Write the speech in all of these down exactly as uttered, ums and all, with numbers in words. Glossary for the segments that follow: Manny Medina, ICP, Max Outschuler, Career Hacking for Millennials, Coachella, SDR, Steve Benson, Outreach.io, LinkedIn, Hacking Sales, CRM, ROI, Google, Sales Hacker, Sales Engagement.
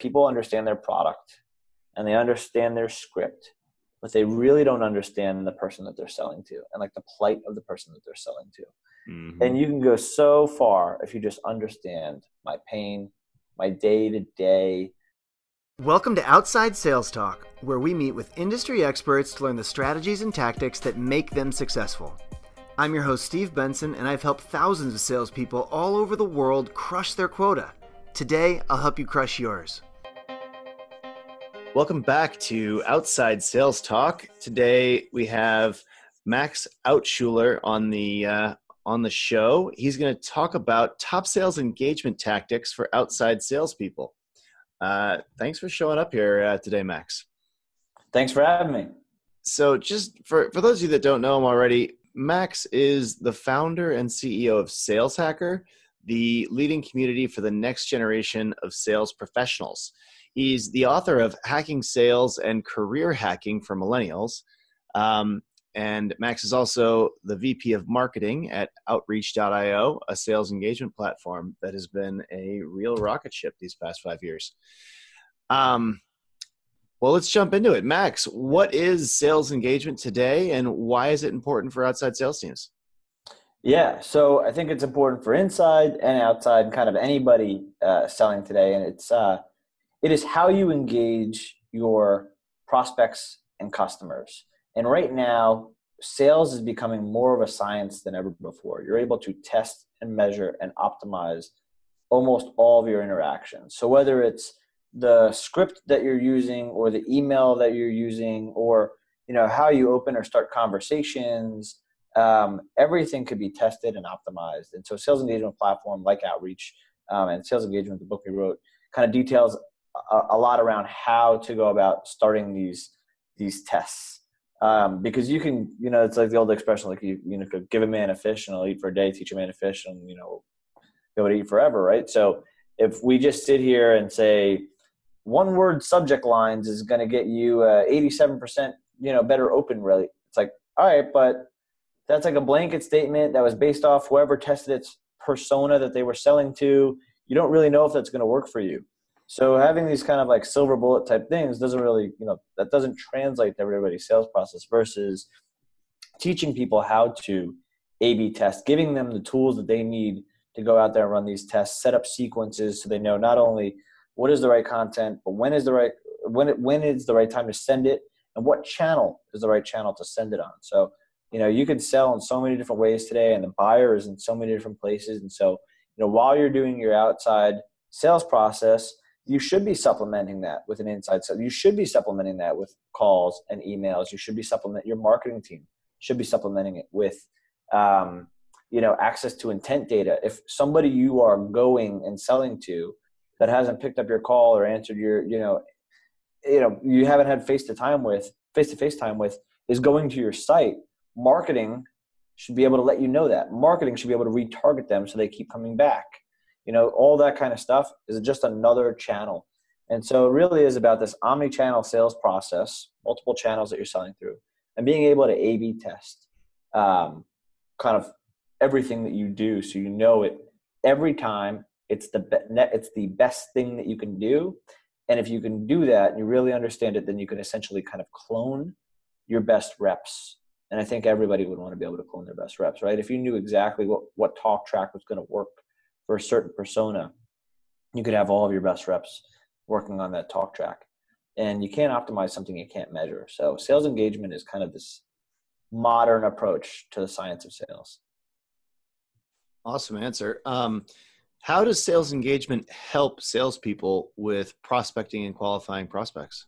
people understand their product and they understand their script, but they really don't understand the person that they're selling to and like the plight of the person that they're selling to. Mm-hmm. And you can go so far if you just understand my pain, my day-to-day. Welcome to Outside Sales Talk, where we meet with industry experts to learn the strategies and tactics that make them successful. I'm your host, Steve Benson, and I've helped thousands of salespeople all over the world crush their quota. Today, I'll help you crush yours. Welcome back to Outside Sales Talk. Today, we have Max Outschuler on the, uh, on the show. He's going to talk about top sales engagement tactics for outside salespeople. Uh, thanks for showing up here uh, today, Max. Thanks for having me. So just for, for those of you that don't know him already, Max is the founder and C E O of Sales Hacker, the leading community for the next generation of sales professionals. He's the author of Hacking Sales and Career Hacking for Millennials. Um, and Max is also the V P of Marketing at Outreach dot i o, a sales engagement platform that has been a real rocket ship these past five years. Um, Well, let's jump into it. Max, what is sales engagement today and why is it important for outside sales teams? Yeah, so I think it's important for inside and outside, kind of anybody uh, selling today. And it's uh, it is how you engage your prospects and customers. And right now, sales is becoming more of a science than ever before. You're able to test and measure and optimize almost all of your interactions. So whether it's the script that you're using or the email that you're using or, you know, how you open or start conversations, um, everything could be tested and optimized. And so sales engagement platform like Outreach um, and Sales Engagement, the book we wrote, kind of details a, a lot around how to go about starting these these tests. Um, because you can, you know, it's like the old expression, like you, you know, give a man a fish and he'll eat for a day, teach a man a fish and, you know, be able to eat forever, right? So if we just sit here and say, one word subject lines is going to get you uh, eighty-seven percent, you know, better open rate. It's like, all right, but that's like a blanket statement that was based off whoever tested its persona that they were selling to. You don't really know if that's going to work for you. So having these kind of like silver bullet type things doesn't really, you know, that doesn't translate to everybody's sales process versus teaching people how to A B test, giving them the tools that they need to go out there and run these tests, set up sequences so they know not only what is the right content, but when is the right when it, when is the right time to send it, and what channel is the right channel to send it on. So, you know, you can sell in so many different ways today, and the buyer is in so many different places. And so, you know, while you're doing your outside sales process, you should be supplementing that with an inside sale. You should be supplementing that with calls and emails. You should be supplement your marketing team should be supplementing it with, um, you know, access to intent data. If somebody you are going and selling to that hasn't picked up your call or answered your, you know, you know, you haven't had face to time with, face to face time with, is going to your site, marketing should be able to let you know that. Marketing should be able to retarget them so they keep coming back. You know, all that kind of stuff is just another channel. And so it really is about this omni-channel sales process, multiple channels that you're selling through, and being able to A B test um, kind of everything that you do, so you know it every time. It's the, be- it's the best thing that you can do. And if you can do that and you really understand it, then you can essentially kind of clone your best reps. And I think everybody would want to be able to clone their best reps, right? If you knew exactly what, what talk track was going to work for a certain persona, you could have all of your best reps working on that talk track. And you can't optimize something you can't measure. So sales engagement is kind of this modern approach to the science of sales. Awesome answer. Um, How does sales engagement help salespeople with prospecting and qualifying prospects?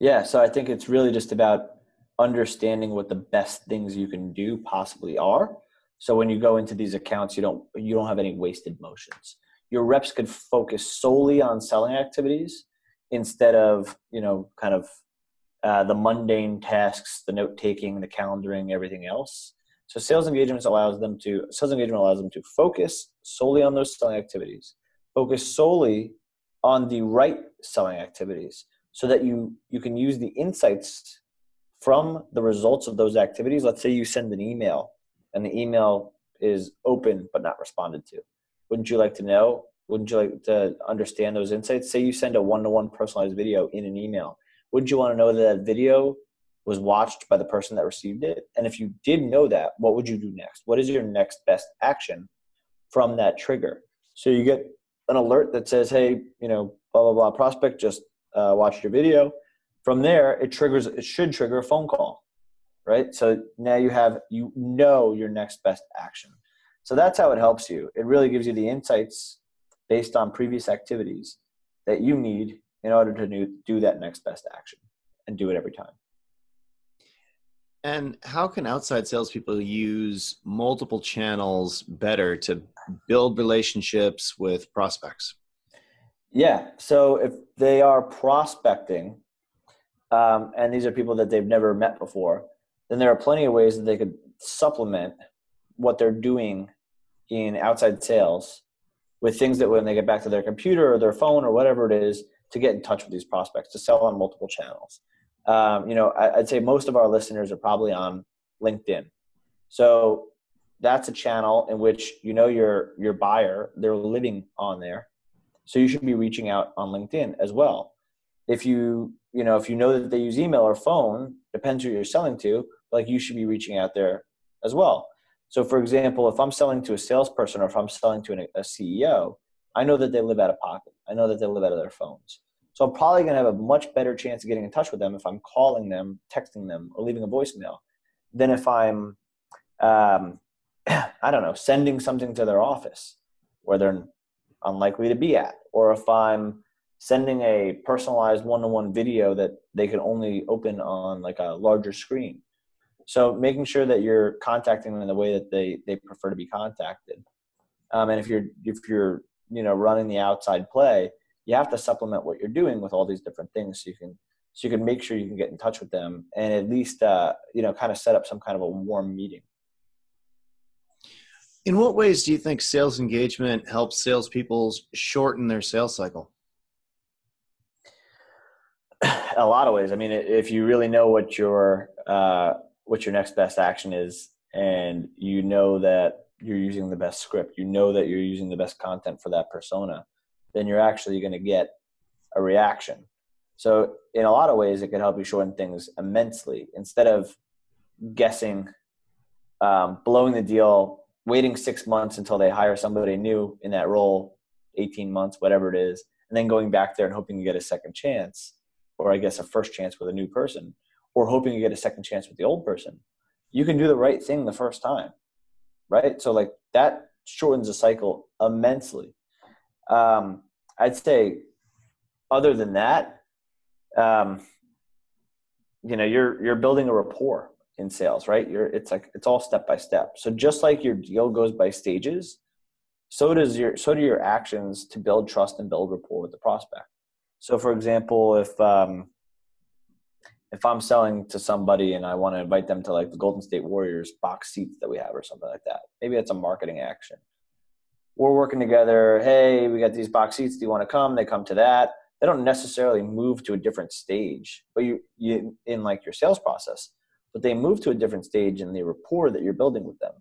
Yeah, so I think it's really just about understanding what the best things you can do possibly are. So when you go into these accounts, you don't you don't have any wasted motions. Your reps could focus solely on selling activities instead of, you know, kind of uh, the mundane tasks, the note taking, the calendaring, everything else. So sales engagement allows them to sales engagement allows them to focus solely on those selling activities, focus solely on the right selling activities, so that you you can use the insights from the results of those activities. Let's say you send an email and the email is open but not responded to. Wouldn't you like to know Wouldn't you like to understand those insights? Say you send a one-to-one personalized video in an email. Wouldn't you want to know that that video was watched by the person that received it? And if you did know that, what would you do next? What is your next best action from that trigger? So you get an alert that says, hey, you know, blah, blah, blah, prospect just uh, watched your video. From there, it triggers, it should trigger a phone call, right? So now you have, you know, your next best action. So that's how it helps you. It really gives you the insights based on previous activities that you need in order to do that next best action and do it every time. And how can outside salespeople use multiple channels better to build relationships with prospects? Yeah, so if they are prospecting, um, and these are people that they've never met before, then there are plenty of ways that they could supplement what they're doing in outside sales with things that when they get back to their computer or their phone or whatever it is to get in touch with these prospects, to sell on multiple channels. Um, you know, I, I'd say most of our listeners are probably on LinkedIn. So that's a channel in which, you know, your, your buyer, they're living on there. So you should be reaching out on LinkedIn as well. If you, you know, if you know that they use email or phone, depends who you're selling to, like you should be reaching out there as well. So for example, if I'm selling to a salesperson or if I'm selling to an, a C E O, I know that they live out of pocket. I know that they live out of their phones. So I'm probably going to have a much better chance of getting in touch with them if I'm calling them, texting them, or leaving a voicemail than if I'm, um, I don't know, sending something to their office where they're unlikely to be at, or if I'm sending a personalized one-to-one video that they can only open on like a larger screen. So making sure that you're contacting them in the way that they, they prefer to be contacted. Um, and if you're, if you're, you know, running the outside play, you have to supplement what you're doing with all these different things. So you can, so you can make sure you can get in touch with them and at least, uh, you know, kind of set up some kind of a warm meeting. In what ways do you think sales engagement helps salespeople shorten their sales cycle? A lot of ways. I mean, if you really know what your, uh, what your next best action is, and you know that you're using the best script, you know that you're using the best content for that persona, then you're actually going to get a reaction. So in a lot of ways, it can help you shorten things immensely. Instead of guessing, um, blowing the deal, waiting six months until they hire somebody new in that role, eighteen months, whatever it is, and then going back there and hoping you get a second chance, or I guess a first chance with a new person, or hoping you get a second chance with the old person, you can do the right thing the first time, right? So like that shortens the cycle immensely. Um, I'd say other than that, um, you know, you're, you're building a rapport in sales, right? You're, it's like, it's all step by step. So just like your deal goes by stages, so does your, so do your actions to build trust and build rapport with the prospect. So for example, if, um, if I'm selling to somebody and I want to invite them to like the Golden State Warriors box seats that we have or something like that, maybe that's a marketing action. We're working together. Hey, we got these box seats. Do you want to come? They come to that. They don't necessarily move to a different stage, but you, you in like your sales process, but they move to a different stage in the rapport that you're building with them.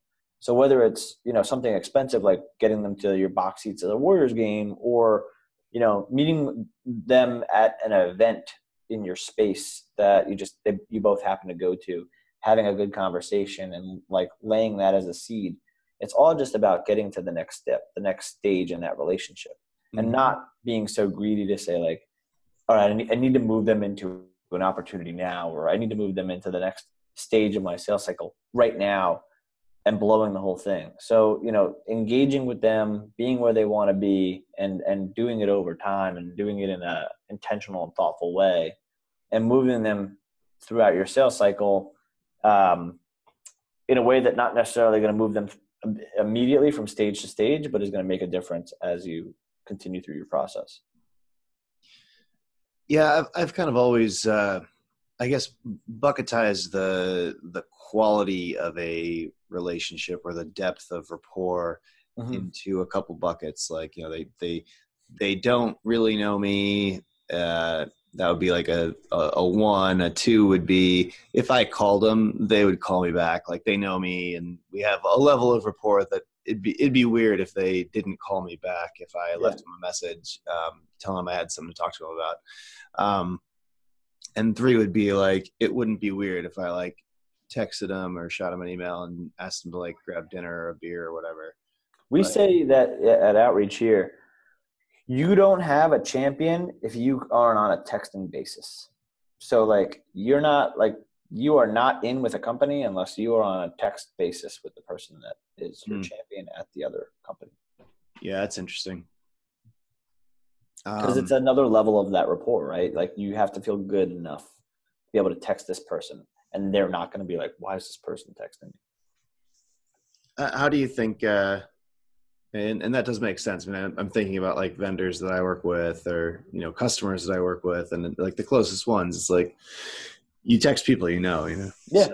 So whether it's, you know, something expensive, like getting them to your box seats at a Warriors game, or, you know, meeting them at an event in your space that you just, that you both happen to go to, having a good conversation and like laying that as a seed. It's all just about getting to the next step, the next stage in that relationship, mm-hmm. and not being so greedy to say like, all right, I need, I need to move them into an opportunity now, or I need to move them into the next stage of my sales cycle right now, and blowing the whole thing. So, you know, engaging with them, being where they want to be, and, and doing it over time and doing it in a intentional and thoughtful way, and moving them throughout your sales cycle um, in a way that not necessarily going to move them immediately from stage to stage, but is going to make a difference as you continue through your process. Yeah. I've, I've kind of always, uh, I guess, bucketized the, the quality of a relationship or the depth of rapport mm-hmm. into a couple buckets. Like, you know, they, they, they don't really know me. Uh, that would be like a, a, a one, a two would be if I called them, they would call me back. Like they know me and we have a level of rapport that it'd be it'd be weird if they didn't call me back if I yeah. left them a message um, telling them I had something to talk to them about. Um, and three would be like, it wouldn't be weird if I like texted them or shot them an email and asked them to like grab dinner or a beer or whatever. We but, say that at Outreach here, you don't have a champion if you aren't on a texting basis. So like you're not like you are not in with a company unless you are on a text basis with the person that is your mm. champion at the other company. Yeah, that's interesting. Because um, it's another level of that rapport, right? Like you have to feel good enough to be able to text this person, and they're not going to be like, why is this person texting me? Uh, how do you think uh, – and, and that does make sense. I mean, I'm thinking about like vendors that I work with or, you know, customers that I work with, and like the closest ones, it's like – you text people, you know, you know? Yeah. So,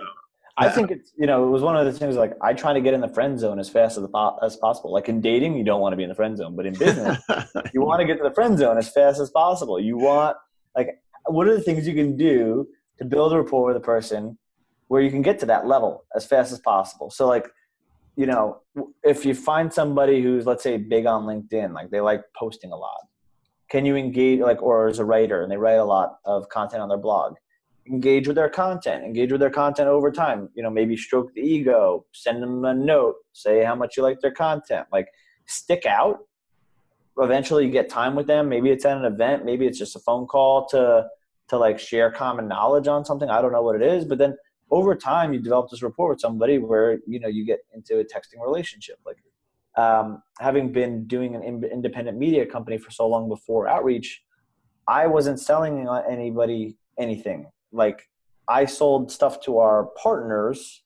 I think it's, you know, it was one of the things like I try to get in the friend zone as fast as, as possible. Like in dating, you don't want to be in the friend zone, but in business, you want to get to the friend zone as fast as possible. You want, like, what are the things you can do to build a rapport with a person where you can get to that level as fast as possible? So like, you know, if you find somebody who's, let's say, big on LinkedIn, like they like posting a lot, can you engage, like, or as a writer and they write a lot of content on their blog, engage with their content, engage with their content over time, you know, maybe stroke the ego, send them a note, say how much you like their content, like stick out. Eventually you get time with them. Maybe it's at an event. Maybe it's just a phone call to, to like share common knowledge on something. I don't know what it is, but then over time you develop this rapport with somebody where, you know, you get into a texting relationship. Like um, having been doing an in- independent media company for so long before Outreach, I wasn't selling anybody anything. Like I sold stuff to our partners,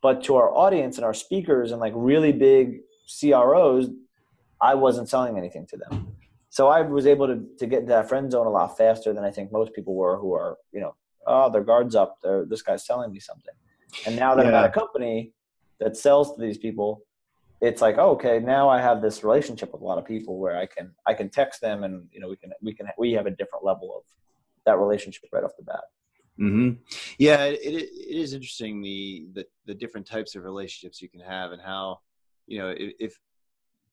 but to our audience and our speakers and like really big C R Os, I wasn't selling anything to them. So I was able to, to get into that friend zone a lot faster than I think most people were who are, you know, oh, their guard's up. They're, this guy's selling me something. And now that yeah. I'm at a company that sells to these people, it's like, oh, okay, now I have this relationship with a lot of people where I can, I can text them and, you know, we can, we can, we have a different level of that relationship right off the bat. Hmm. Yeah, it, it it is interesting the, the the different types of relationships you can have and how, you know, if, if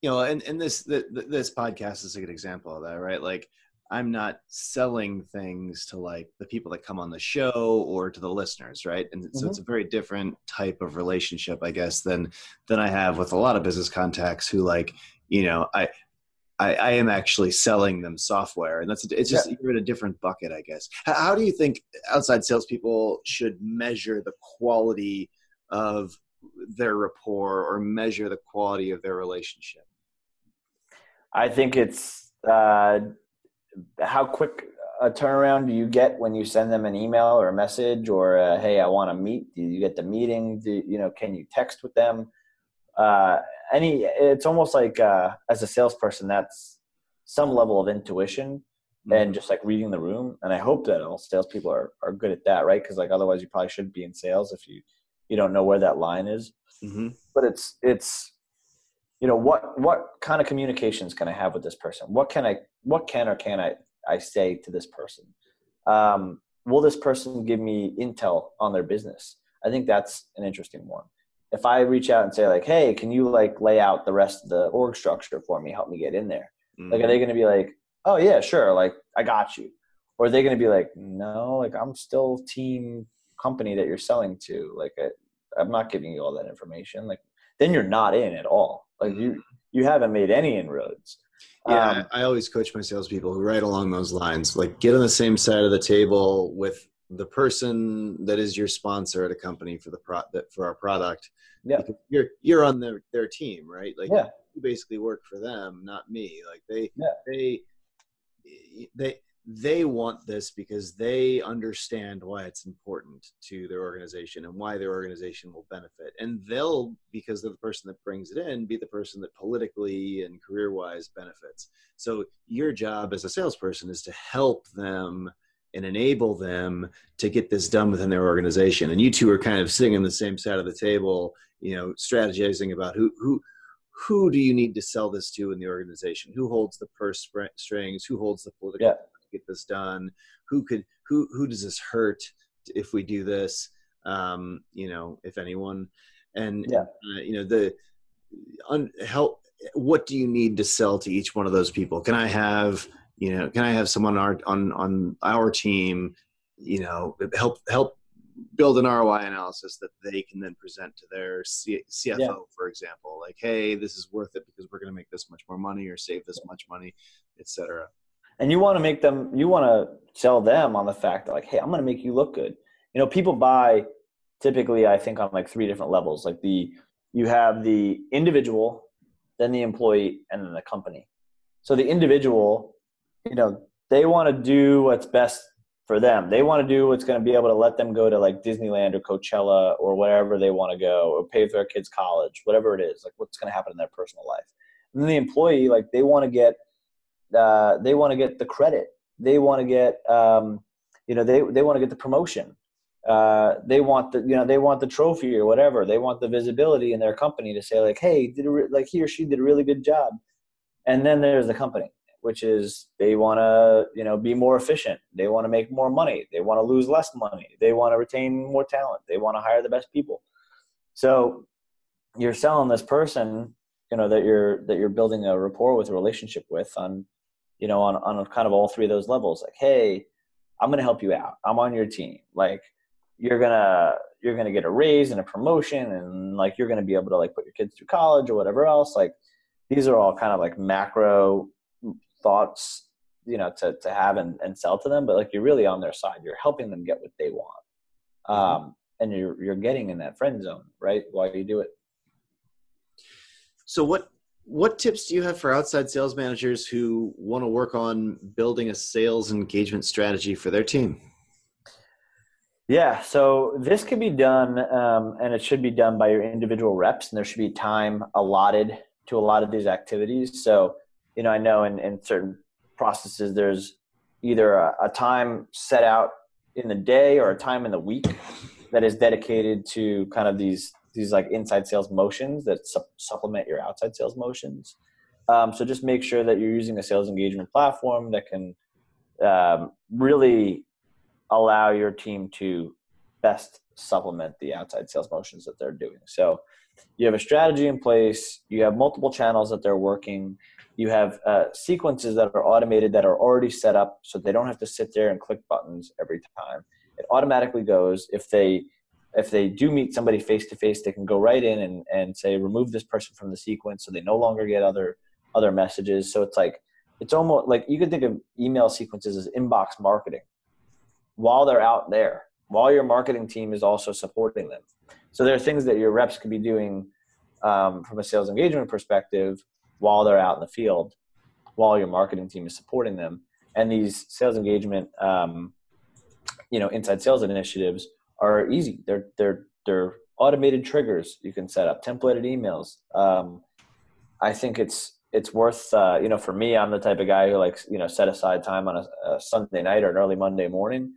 you know, and and this the, this podcast is a good example of that, right? Like, I'm not selling things to like the people that come on the show or to the listeners, right? And mm-hmm. so it's a very different type of relationship, I guess, than than I have with a lot of business contacts who like, you know, I. I, I am actually selling them software, and that's, it's just, yeah. you're in a different bucket, I guess. How, how do you think outside salespeople should measure the quality of their rapport or measure the quality of their relationship? I think it's uh, how quick a turnaround do you get when you send them an email or a message or a, hey, I want to meet. Do you get the meeting? Do, you know, can you text with them? Uh, any, it's almost like, uh, as a salesperson, that's some level of intuition mm-hmm. and just like reading the room. And I hope that all salespeople are, are good at that. Right. Cause like, otherwise you probably shouldn't be in sales if you, you don't know where that line is, mm-hmm. but it's, it's, you know, what, what kind of communications can I have with this person? What can I, what can, or can I, I say to this person? Um, will this person give me intel on their business? I think that's an interesting one. If I reach out and say like, hey, can you like lay out the rest of the org structure for me? Help me get in there. Mm-hmm. Like, are they going to be like, oh yeah, sure. Like I got you. Or are they going to be like, no, like I'm still team company that you're selling to. Like I, I'm not giving you all that information. Like then you're not in at all. Like mm-hmm. you, you haven't made any inroads. Yeah. Um, I always coach my salespeople right along those lines, like get on the same side of the table with the person that is your sponsor at a company for the pro that for our product. Yeah. Because you're, you're on their, their team, right? Like yeah. you basically work for them, not me. Like they, yeah. they, they, they want this because they understand why it's important to their organization and why their organization will benefit. And they'll, because they're the person that brings it in, be the person that politically and career-wise benefits. So your job as a salesperson is to help them and enable them to get this done within their organization. And you two are kind of sitting on the same side of the table, you know, strategizing about who, who, who do you need to sell this to in the organization? Who holds the purse strings? Who holds the political yeah. to get this done? Who could, who, who does this hurt if we do this? Um, you know, if anyone, and, yeah. uh, you know, the, un, help. What do you need to sell to each one of those people? Can I have, you know, can I have someone on our, on, on our team, you know, help, help build an R O I analysis that they can then present to their C CFO, yeah. for example, like, hey, this is worth it because we're going to make this much more money or save this much money, et cetera. And you want to make them, you want to sell them on the fact that like, hey, I'm going to make you look good. You know, people buy typically, I think on like three different levels, like the, you have the individual, then the employee, and then the company. So the individual, you know, they want to do what's best for them. They want to do what's going to be able to let them go to like Disneyland or Coachella or wherever they want to go, or pay for their kids' college, whatever it is, like what's going to happen in their personal life. And then the employee, like they want to get, uh, they want to get the credit. They want to get, um, you know, they, they want to get the promotion. Uh, they want the, you know, they want the trophy or whatever. They want the visibility in their company to say like, hey, did a like he or she did a really good job. And then there's the company, which is they want to, you know, be more efficient. They want to make more money. They want to lose less money. They want to retain more talent. They want to hire the best people. So you're selling this person, you know, that you're, that you're building a rapport with, a relationship with on, you know, on, on kind of all three of those levels. Like, hey, I'm going to help you out. I'm on your team. Like, you're gonna you're gonna get a raise and a promotion, and like you're gonna be able to like put your kids through college or whatever else. Like these are all kind of like macro thoughts, you know, to to have and, and sell to them. But like you're really on their side. You're helping them get what they want, um, and you're you're getting in that friend zone, right? While you do it. So what what tips do you have for outside sales managers who want to work on building a sales engagement strategy for their team? Yeah, so this can be done, um, and it should be done by your individual reps, and there should be time allotted to a lot of these activities. So, you know, I know in, in certain processes, there's either a, a time set out in the day or a time in the week that is dedicated to kind of these, these like inside sales motions that su supplement your outside sales motions. Um, so just make sure that you're using a sales engagement platform that can um, really allow your team to best supplement the outside sales motions that they're doing. So you have a strategy in place, you have multiple channels that they're working, you have uh, sequences that are automated that are already set up so they don't have to sit there and click buttons every time. It automatically goes. If they, if they do meet somebody face-to-face, they can go right in and, and say, remove this person from the sequence so they no longer get other, other messages. So it's like, it's almost like you can think of email sequences as inbox marketing. While they're out there, while your marketing team is also supporting them. So there are things that your reps could be doing um, from a sales engagement perspective while they're out in the field, while your marketing team is supporting them. And these sales engagement, um, you know, inside sales initiatives are easy. They're, they're, they're automated triggers. You can set up templated emails. Um, I think it's, it's worth, uh, you know, for me, I'm the type of guy who likes, you know, set aside time on a, a Sunday night or an early Monday morning,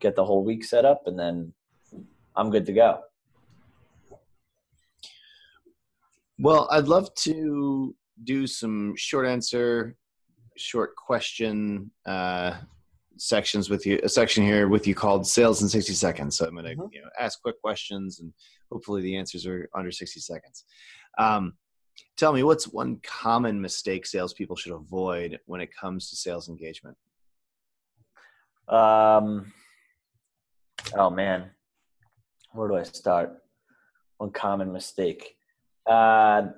get the whole week set up, and then I'm good to go. Well, I'd love to do some short answer, short question uh, sections with you, a section here with you called Sales in sixty seconds. So I'm going to mm-hmm. you know, ask quick questions, and hopefully the answers are under sixty seconds. Um, Tell me, what's one common mistake salespeople should avoid when it comes to sales engagement? Um, oh, man. Where do I start? One common mistake. Uh,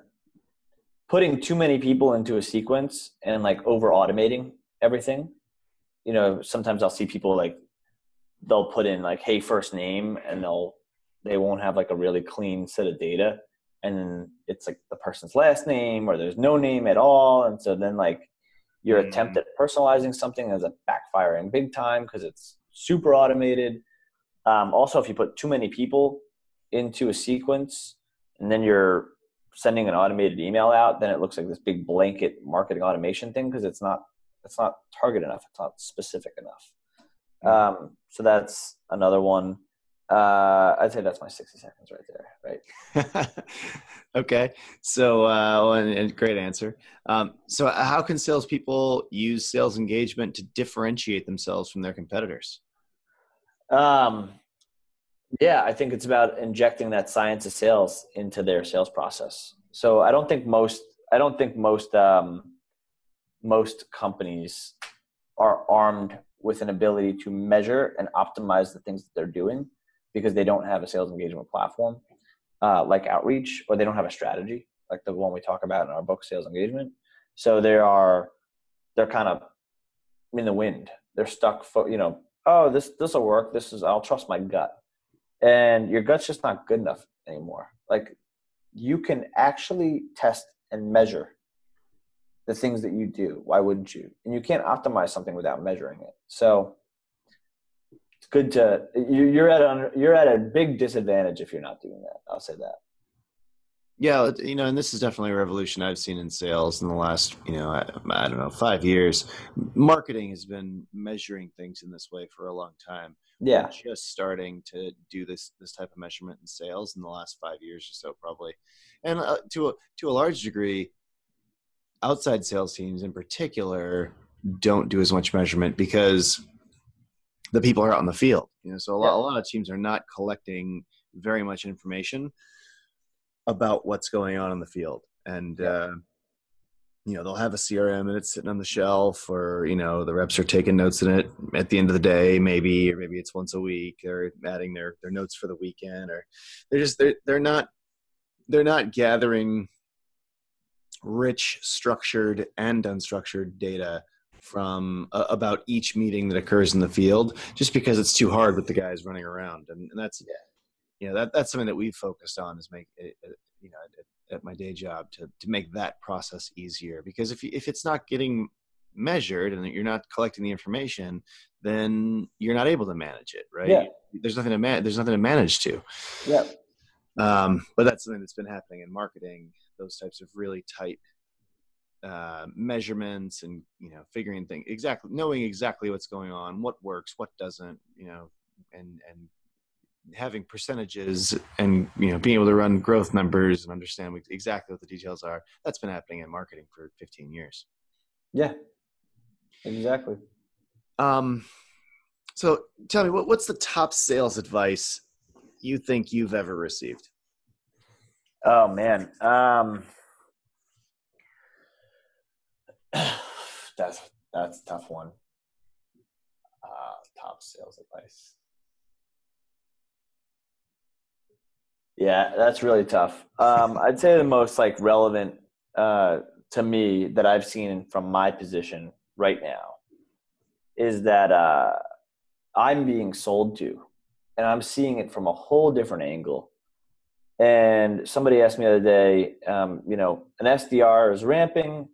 putting too many people into a sequence and, like, over-automating everything. You know, sometimes I'll see people, like, they'll put in, like, hey, first name, and they'll, they won't have, like, a really clean set of data. And then it's like the person's last name, or there's no name at all. And so then like your mm-hmm. attempt at personalizing something is a backfiring big time because it's super automated. Um, also, if you put too many people into a sequence and then you're sending an automated email out, then it looks like this big blanket marketing automation thing because it's not, it's not targeted enough. It's not specific enough. Mm-hmm. Um, so that's another one. Uh, I'd say that's my sixty seconds right there, right? Okay. So, uh, and, and great answer. Um, so how can salespeople use sales engagement to differentiate themselves from their competitors? Um, yeah, I think it's about injecting that science of sales into their sales process. So I don't think most, I don't think most, um, most companies are armed with an ability to measure and optimize the things that they're doing because they don't have a sales engagement platform uh, like Outreach, or they don't have a strategy like the one we talk about in our book, Sales Engagement. So they are, they're kind of in the wind. They're stuck for, you know, oh, this, this'll work. This is, I'll trust my gut. And your gut's just not good enough anymore. Like, you can actually test and measure the things that you do. Why wouldn't you? And you can't optimize something without measuring it. So it's good to, you're at a, you're at a big disadvantage if you're not doing that. I'll say that. Yeah. You know, and this is definitely a revolution I've seen in sales in the last, you know, I, I don't know, five years. Marketing has been measuring things in this way for a long time. Yeah. We're just starting to do this, this type of measurement in sales in the last five years or so, probably. And uh, to a, to a large degree, outside sales teams in particular don't do as much measurement because the people are out in the field. You know, so a lot, yeah. a lot of teams are not collecting very much information about what's going on in the field. And, yeah. uh, you know, they'll have a C R M and it's sitting on the shelf, or, you know, the reps are taking notes in it at the end of the day, maybe, or maybe it's once a week, or adding their, their notes for the weekend, or they're just, they're, they're not, they're not gathering rich, structured and unstructured data from uh, about each meeting that occurs in the field, just because it's too hard with the guys running around. And, and that's, yeah. you know, that, that's something that we've focused on is make it, you know, at, at my day job to, to make that process easier, because if you, if it's not getting measured and you're not collecting the information, then you're not able to manage it. Right. Yeah. There's nothing to man. There's nothing to manage to. Yeah. Um, but that's something that's been happening in marketing, those types of really tight uh, measurements and, you know, figuring things exactly, knowing exactly what's going on, what works, what doesn't, you know, and, and, having percentages and, you know, being able to run growth numbers and understand exactly what the details are. That's been happening in marketing for fifteen years. Yeah, exactly. Um, so tell me, what, what's the top sales advice you think you've ever received? Oh man. Um, that's, that's a tough one. Uh, top sales advice. Yeah, that's really tough. Um, I'd say the most like relevant uh, to me that I've seen from my position right now is that uh, I'm being sold to, and I'm seeing it from a whole different angle. And somebody asked me the other day, um, you know, an S D R is ramping,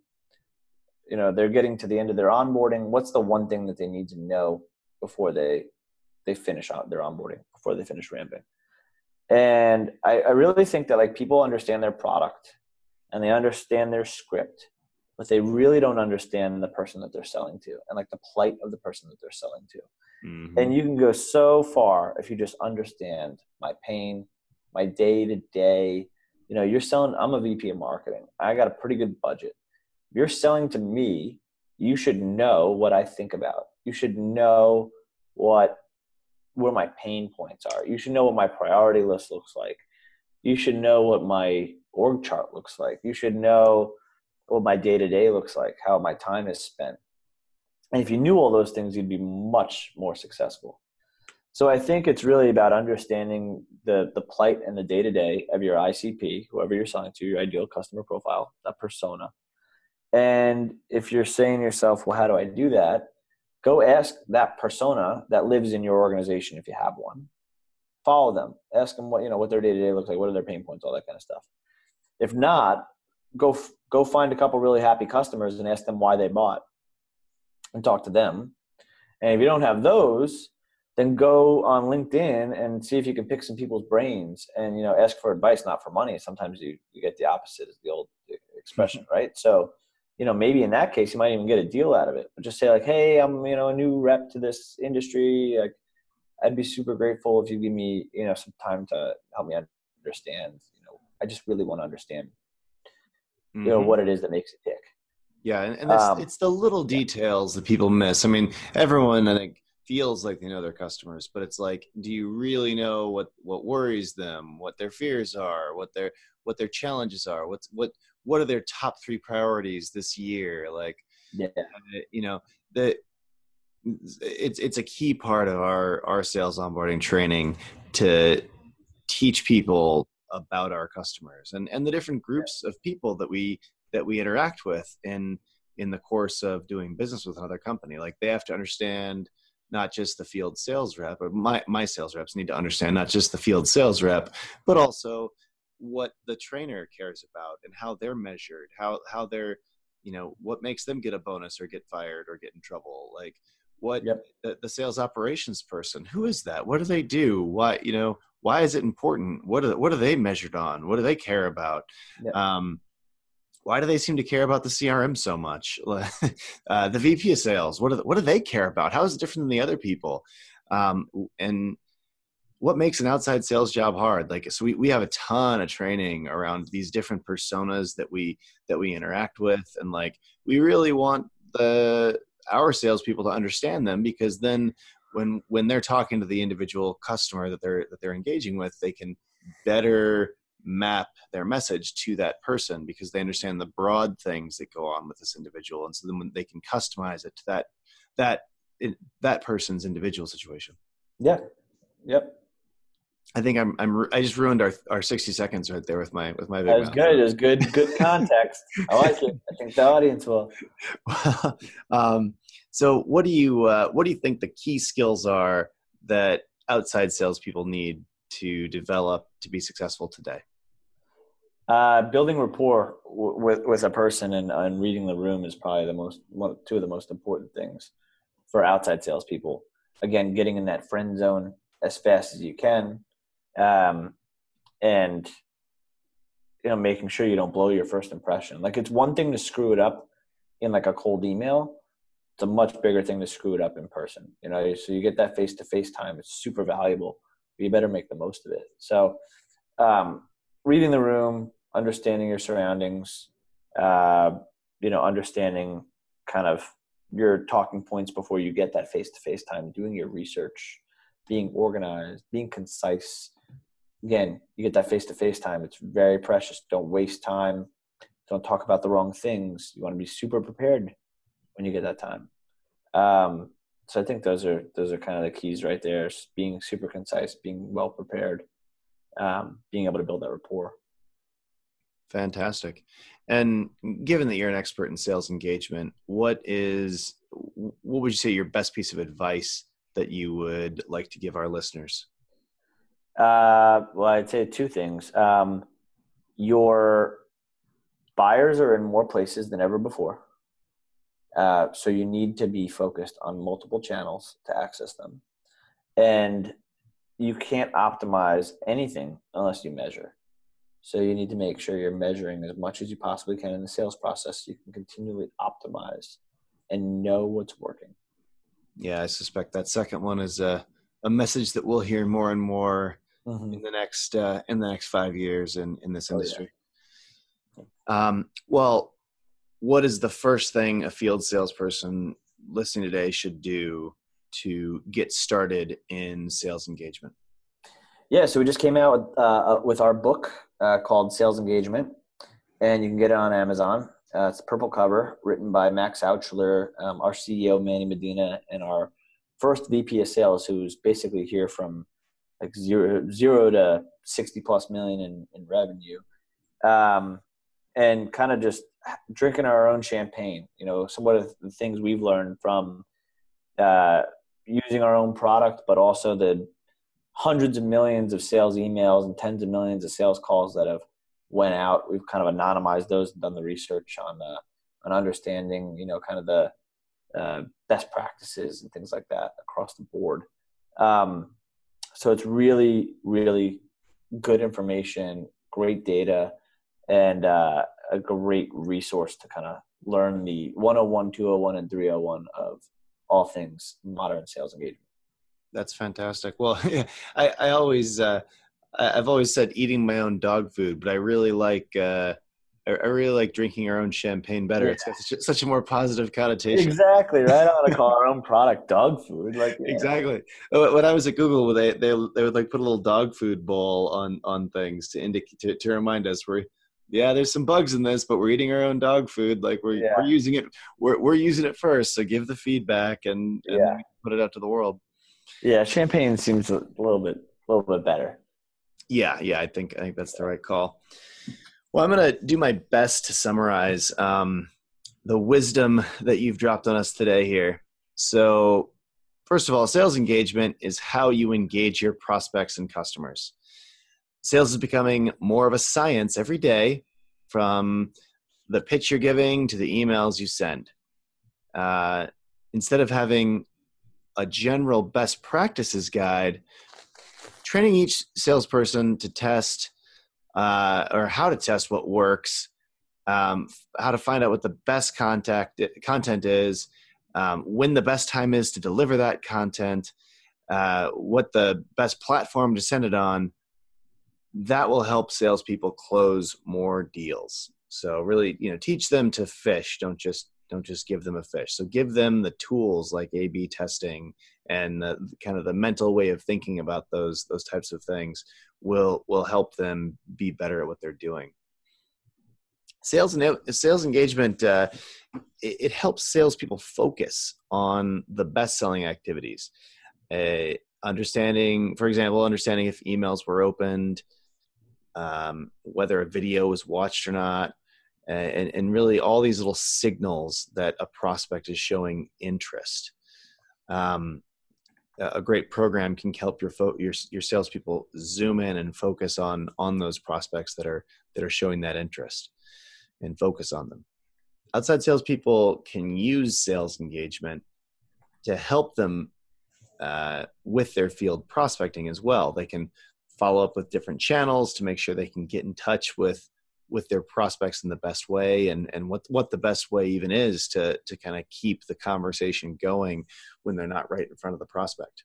you know, they're getting to the end of their onboarding. What's the one thing that they need to know before they, they finish out their onboarding, before they finish ramping? And I, I really think that like people understand their product and they understand their script, but they really don't understand the person that they're selling to and like the plight of the person that they're selling to. Mm-hmm. And you can go so far if you just understand my pain, my day to day. You know, you're selling, I'm a V P of marketing. I got a pretty good budget. If you're selling to me, you should know what I think about. You should know what where my pain points are. You should know what my priority list looks like. You should know what my org chart looks like. You should know what my day-to-day looks like, how my time is spent. And if you knew all those things, you'd be much more successful. So I think it's really about understanding the, the plight and the day-to-day of your I C P, whoever you're selling to, your ideal customer profile, that persona. And if you're saying to yourself, well, how do I do that? Go ask that persona that lives in your organization, if you have one. Follow them. Ask them what, you know, what their day-to-day looks like, what are their pain points, all that kind of stuff. If not, go, go find a couple really happy customers and ask them why they bought and talk to them. And if you don't have those, then go on LinkedIn and see if you can pick some people's brains and, you know, ask for advice, not for money. Sometimes you, you get the opposite, is the old expression, right? So, you know, maybe in that case, you might even get a deal out of it. But just say like, hey, I'm, you know, a new rep to this industry. Like, I'd be super grateful if you give me, you know, some time to help me understand, you know, I just really want to understand, you mm-hmm. know, what it is that makes it tick. Yeah. And, and that's, um, it's the little details yeah. that people miss. I mean, everyone, I think, feels like they know their customers, but it's like, do you really know what, what worries them, what their fears are, what their, what their challenges are, what's, what, what are their top three priorities this year? Like, yeah. you know, the, it's, it's a key part of our, our sales onboarding training to teach people about our customers and, and the different groups of people that we, that we interact with in, in the course of doing business with another company. Like, they have to understand not just the field sales rep, but my, my sales reps need to understand not just the field sales rep, but also what the trainer cares about and how they're measured, how, how they're, you know, what makes them get a bonus or get fired or get in trouble. Like, what yep. the, the sales operations person, who is that? What do they do? Why, you know, why is it important? What are, what are they measured on? What do they care about? Yep. Um, why do they seem to care about the C R M so much? uh, the V P of sales, what, are the, what do they care about? How is it different than the other people? Um, and what makes an outside sales job hard? Like, so we, we have a ton of training around these different personas that we, that we interact with. And like, we really want the, our salespeople to understand them, because then when, when they're talking to the individual customer that they're, that they're engaging with, they can better map their message to that person, because they understand the broad things that go on with this individual. And so then when they can customize it to that, that, that person's individual situation. Yeah. Yep. I think I'm, I'm, I just ruined our, our sixty seconds right there with my, with my, big that was mouth. Good. It was good, good context. I like it. I think the audience will. Well, um, so what do you, uh, what do you think the key skills are that outside salespeople need to develop to be successful today? Uh, building rapport w with, with a person and, and reading the room is probably the most, one, two of the most important things for outside salespeople. Again, getting in that friend zone as fast as you can. Um, and, you know, making sure you don't blow your first impression. Like, it's one thing to screw it up in like a cold email. It's a much bigger thing to screw it up in person, you know, so you get that face-to-face time. It's super valuable, but you better make the most of it. So, um, reading the room, understanding your surroundings, uh, you know, understanding kind of your talking points before you get that face-to-face time, doing your research, being organized, being concise. Again, you get that face-to-face time. It's very precious. Don't waste time. Don't talk about the wrong things. You want to be super prepared when you get that time. Um, so I think those are, those are kind of the keys right there. Being super concise, being well prepared, um, being able to build that rapport. Fantastic. And given that you're an expert in sales engagement, what is, what would you say your best piece of advice that you would like to give our listeners? Uh, well, I'd say two things. Um, your buyers are in more places than ever before. Uh, so you need to be focused on multiple channels to access them. And you can't optimize anything unless you measure. So you need to make sure you're measuring as much as you possibly can in the sales process. So you can continually optimize and know what's working. Yeah, I suspect that second one is a, a message that we'll hear more and more mm-hmm. in the next uh, in the next five years in, in this industry. Oh, yeah. um, well, what is the first thing a field salesperson listening today should do to get started in sales engagement? Yeah, so we just came out with, uh, with our book uh, called Sales Engagement, and you can get it on Amazon. Uh, it's a purple cover, written by Max Outschuler, um, our C E O, Manny Medina, and our first V P of sales, who's basically here from like zero, zero to sixty plus million in, in revenue. Um, and kind of just drinking our own champagne, you know, somewhat of the things we've learned from uh, using our own product, but also the hundreds of millions of sales emails and tens of millions of sales calls that have went out. We've kind of anonymized those and done the research on uh, on understanding, you know, kind of the uh, best practices and things like that across the board. Um, so it's really, really good information, great data, and uh, a great resource to kind of learn the one oh one, two oh one, and three oh one of all things modern sales engagement. That's fantastic. Well, yeah, I, I always... Uh, I've always said eating my own dog food, but I really like, uh, I I really like drinking our own champagne better. Yeah. It's got such, such a more positive connotation. Exactly, right? I want to call our own product dog food. Like yeah. Exactly. When I was at Google, they they they would like put a little dog food bowl on on things to indicate to, to remind us we're yeah, there's some bugs in this, but we're eating our own dog food. Like we're yeah. we're using it. We're we're using it first. So give the feedback and, and yeah. put it out to the world. Yeah, champagne seems a little bit a little bit better. Yeah, yeah, I think I think that's the right call. Well, I'm going to do my best to summarize um, the wisdom that you've dropped on us today here. So first of all, sales engagement is how you engage your prospects and customers. Sales is becoming more of a science every day, from the pitch you're giving to the emails you send. Uh, instead of having a general best practices guide, training each salesperson to test Uh, or how to test what works, um, how to find out what the best contact, content is, um, when the best time is to deliver that content, uh, what the best platform to send it on. That will help salespeople close more deals. So really, you know, teach them to fish. Don't just don't just give them a fish. So give them the tools like A B testing and the, kind of the mental way of thinking about those those types of things will will help them be better at what they're doing. Sales and sales engagement uh, it, it helps salespeople focus on the best-selling activities. Uh, understanding, for example, understanding if emails were opened, um, whether a video was watched or not. And, and really all these little signals that a prospect is showing interest. Um, a great program can help your, fo- your your salespeople zoom in and focus on on those prospects that are that are showing that interest, and focus on them. Outside salespeople can use sales engagement to help them uh, with their field prospecting as well. They can follow up with different channels to make sure they can get in touch with with their prospects in the best way, and, and what, what the best way even is to, to kind of keep the conversation going when they're not right in front of the prospect.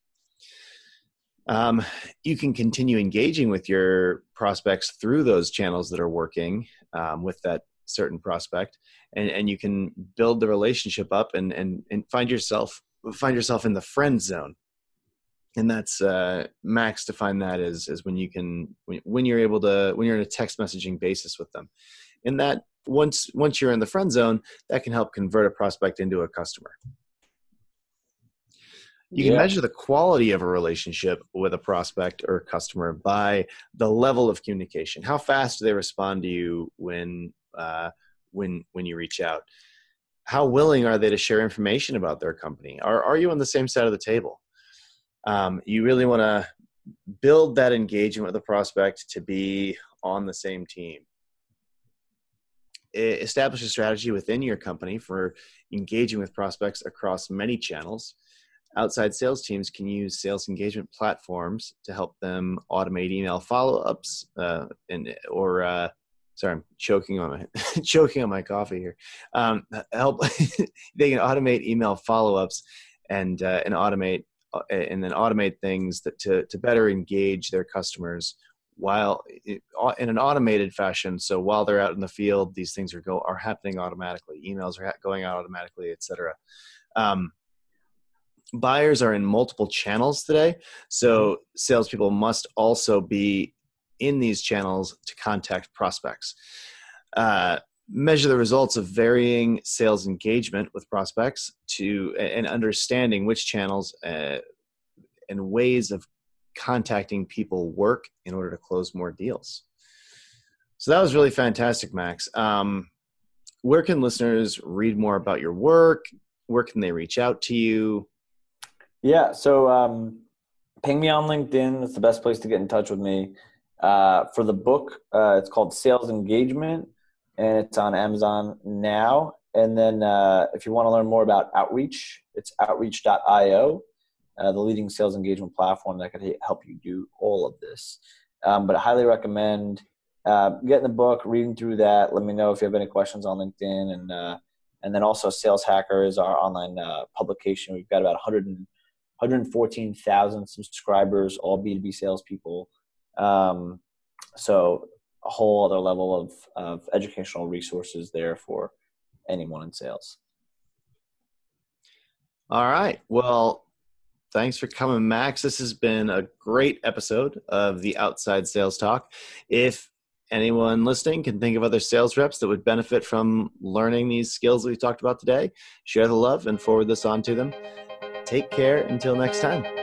Um, you can continue engaging with your prospects through those channels that are working um, with that certain prospect, and, and you can build the relationship up and, and, and find yourself, find yourself in the friend zone. And that's uh, Max defined that as is when you can when, when you're able to when you're in a text messaging basis with them, and that once once you're in the friend zone, that can help convert a prospect into a customer. You yeah. can measure the quality of a relationship with a prospect or a customer by the level of communication. How fast do they respond to you when uh, when when you reach out? How willing are they to share information about their company? Are are you on the same side of the table? Um, you really want to build that engagement with the prospect to be on the same team. Establish a strategy within your company for engaging with prospects across many channels. Outside sales teams can use sales engagement platforms to help them automate email follow-ups, uh, and or uh, sorry, I'm choking on my choking on my coffee here. Um, help they can automate email follow-ups and uh, and automate. and then automate things that to, to better engage their customers while it, in an automated fashion. So while they're out in the field, these things are go are happening automatically. Emails are ha- going out automatically, et cetera. Um, buyers are in multiple channels today. So salespeople must also be in these channels to contact prospects. Uh, measure the results of varying sales engagement with prospects to and understanding which channels uh, and ways of contacting people work in order to close more deals. So that was really fantastic, Max. Um, where can listeners read more about your work? Where can they reach out to you? Yeah, so um, ping me on LinkedIn. That's the best place to get in touch with me. Uh, for the book, uh, it's called Sales Engagement, and it's on Amazon now. And then uh, if you want to learn more about Outreach, it's outreach dot io, uh, the leading sales engagement platform that could help you do all of this. Um, but I highly recommend uh, getting the book, reading through that. Let me know if you have any questions on LinkedIn. And uh, and then also Sales Hacker is our online uh, publication. We've got about one hundred fourteen thousand subscribers, all B two B salespeople. Um, so a whole other level of, of educational resources there for anyone in sales. All right. Well, thanks for coming, Max. This has been a great episode of the Outside Sales Talk. If anyone listening can think of other sales reps that would benefit from learning these skills that we talked about today, share the love and forward this on to them. Take care until next time.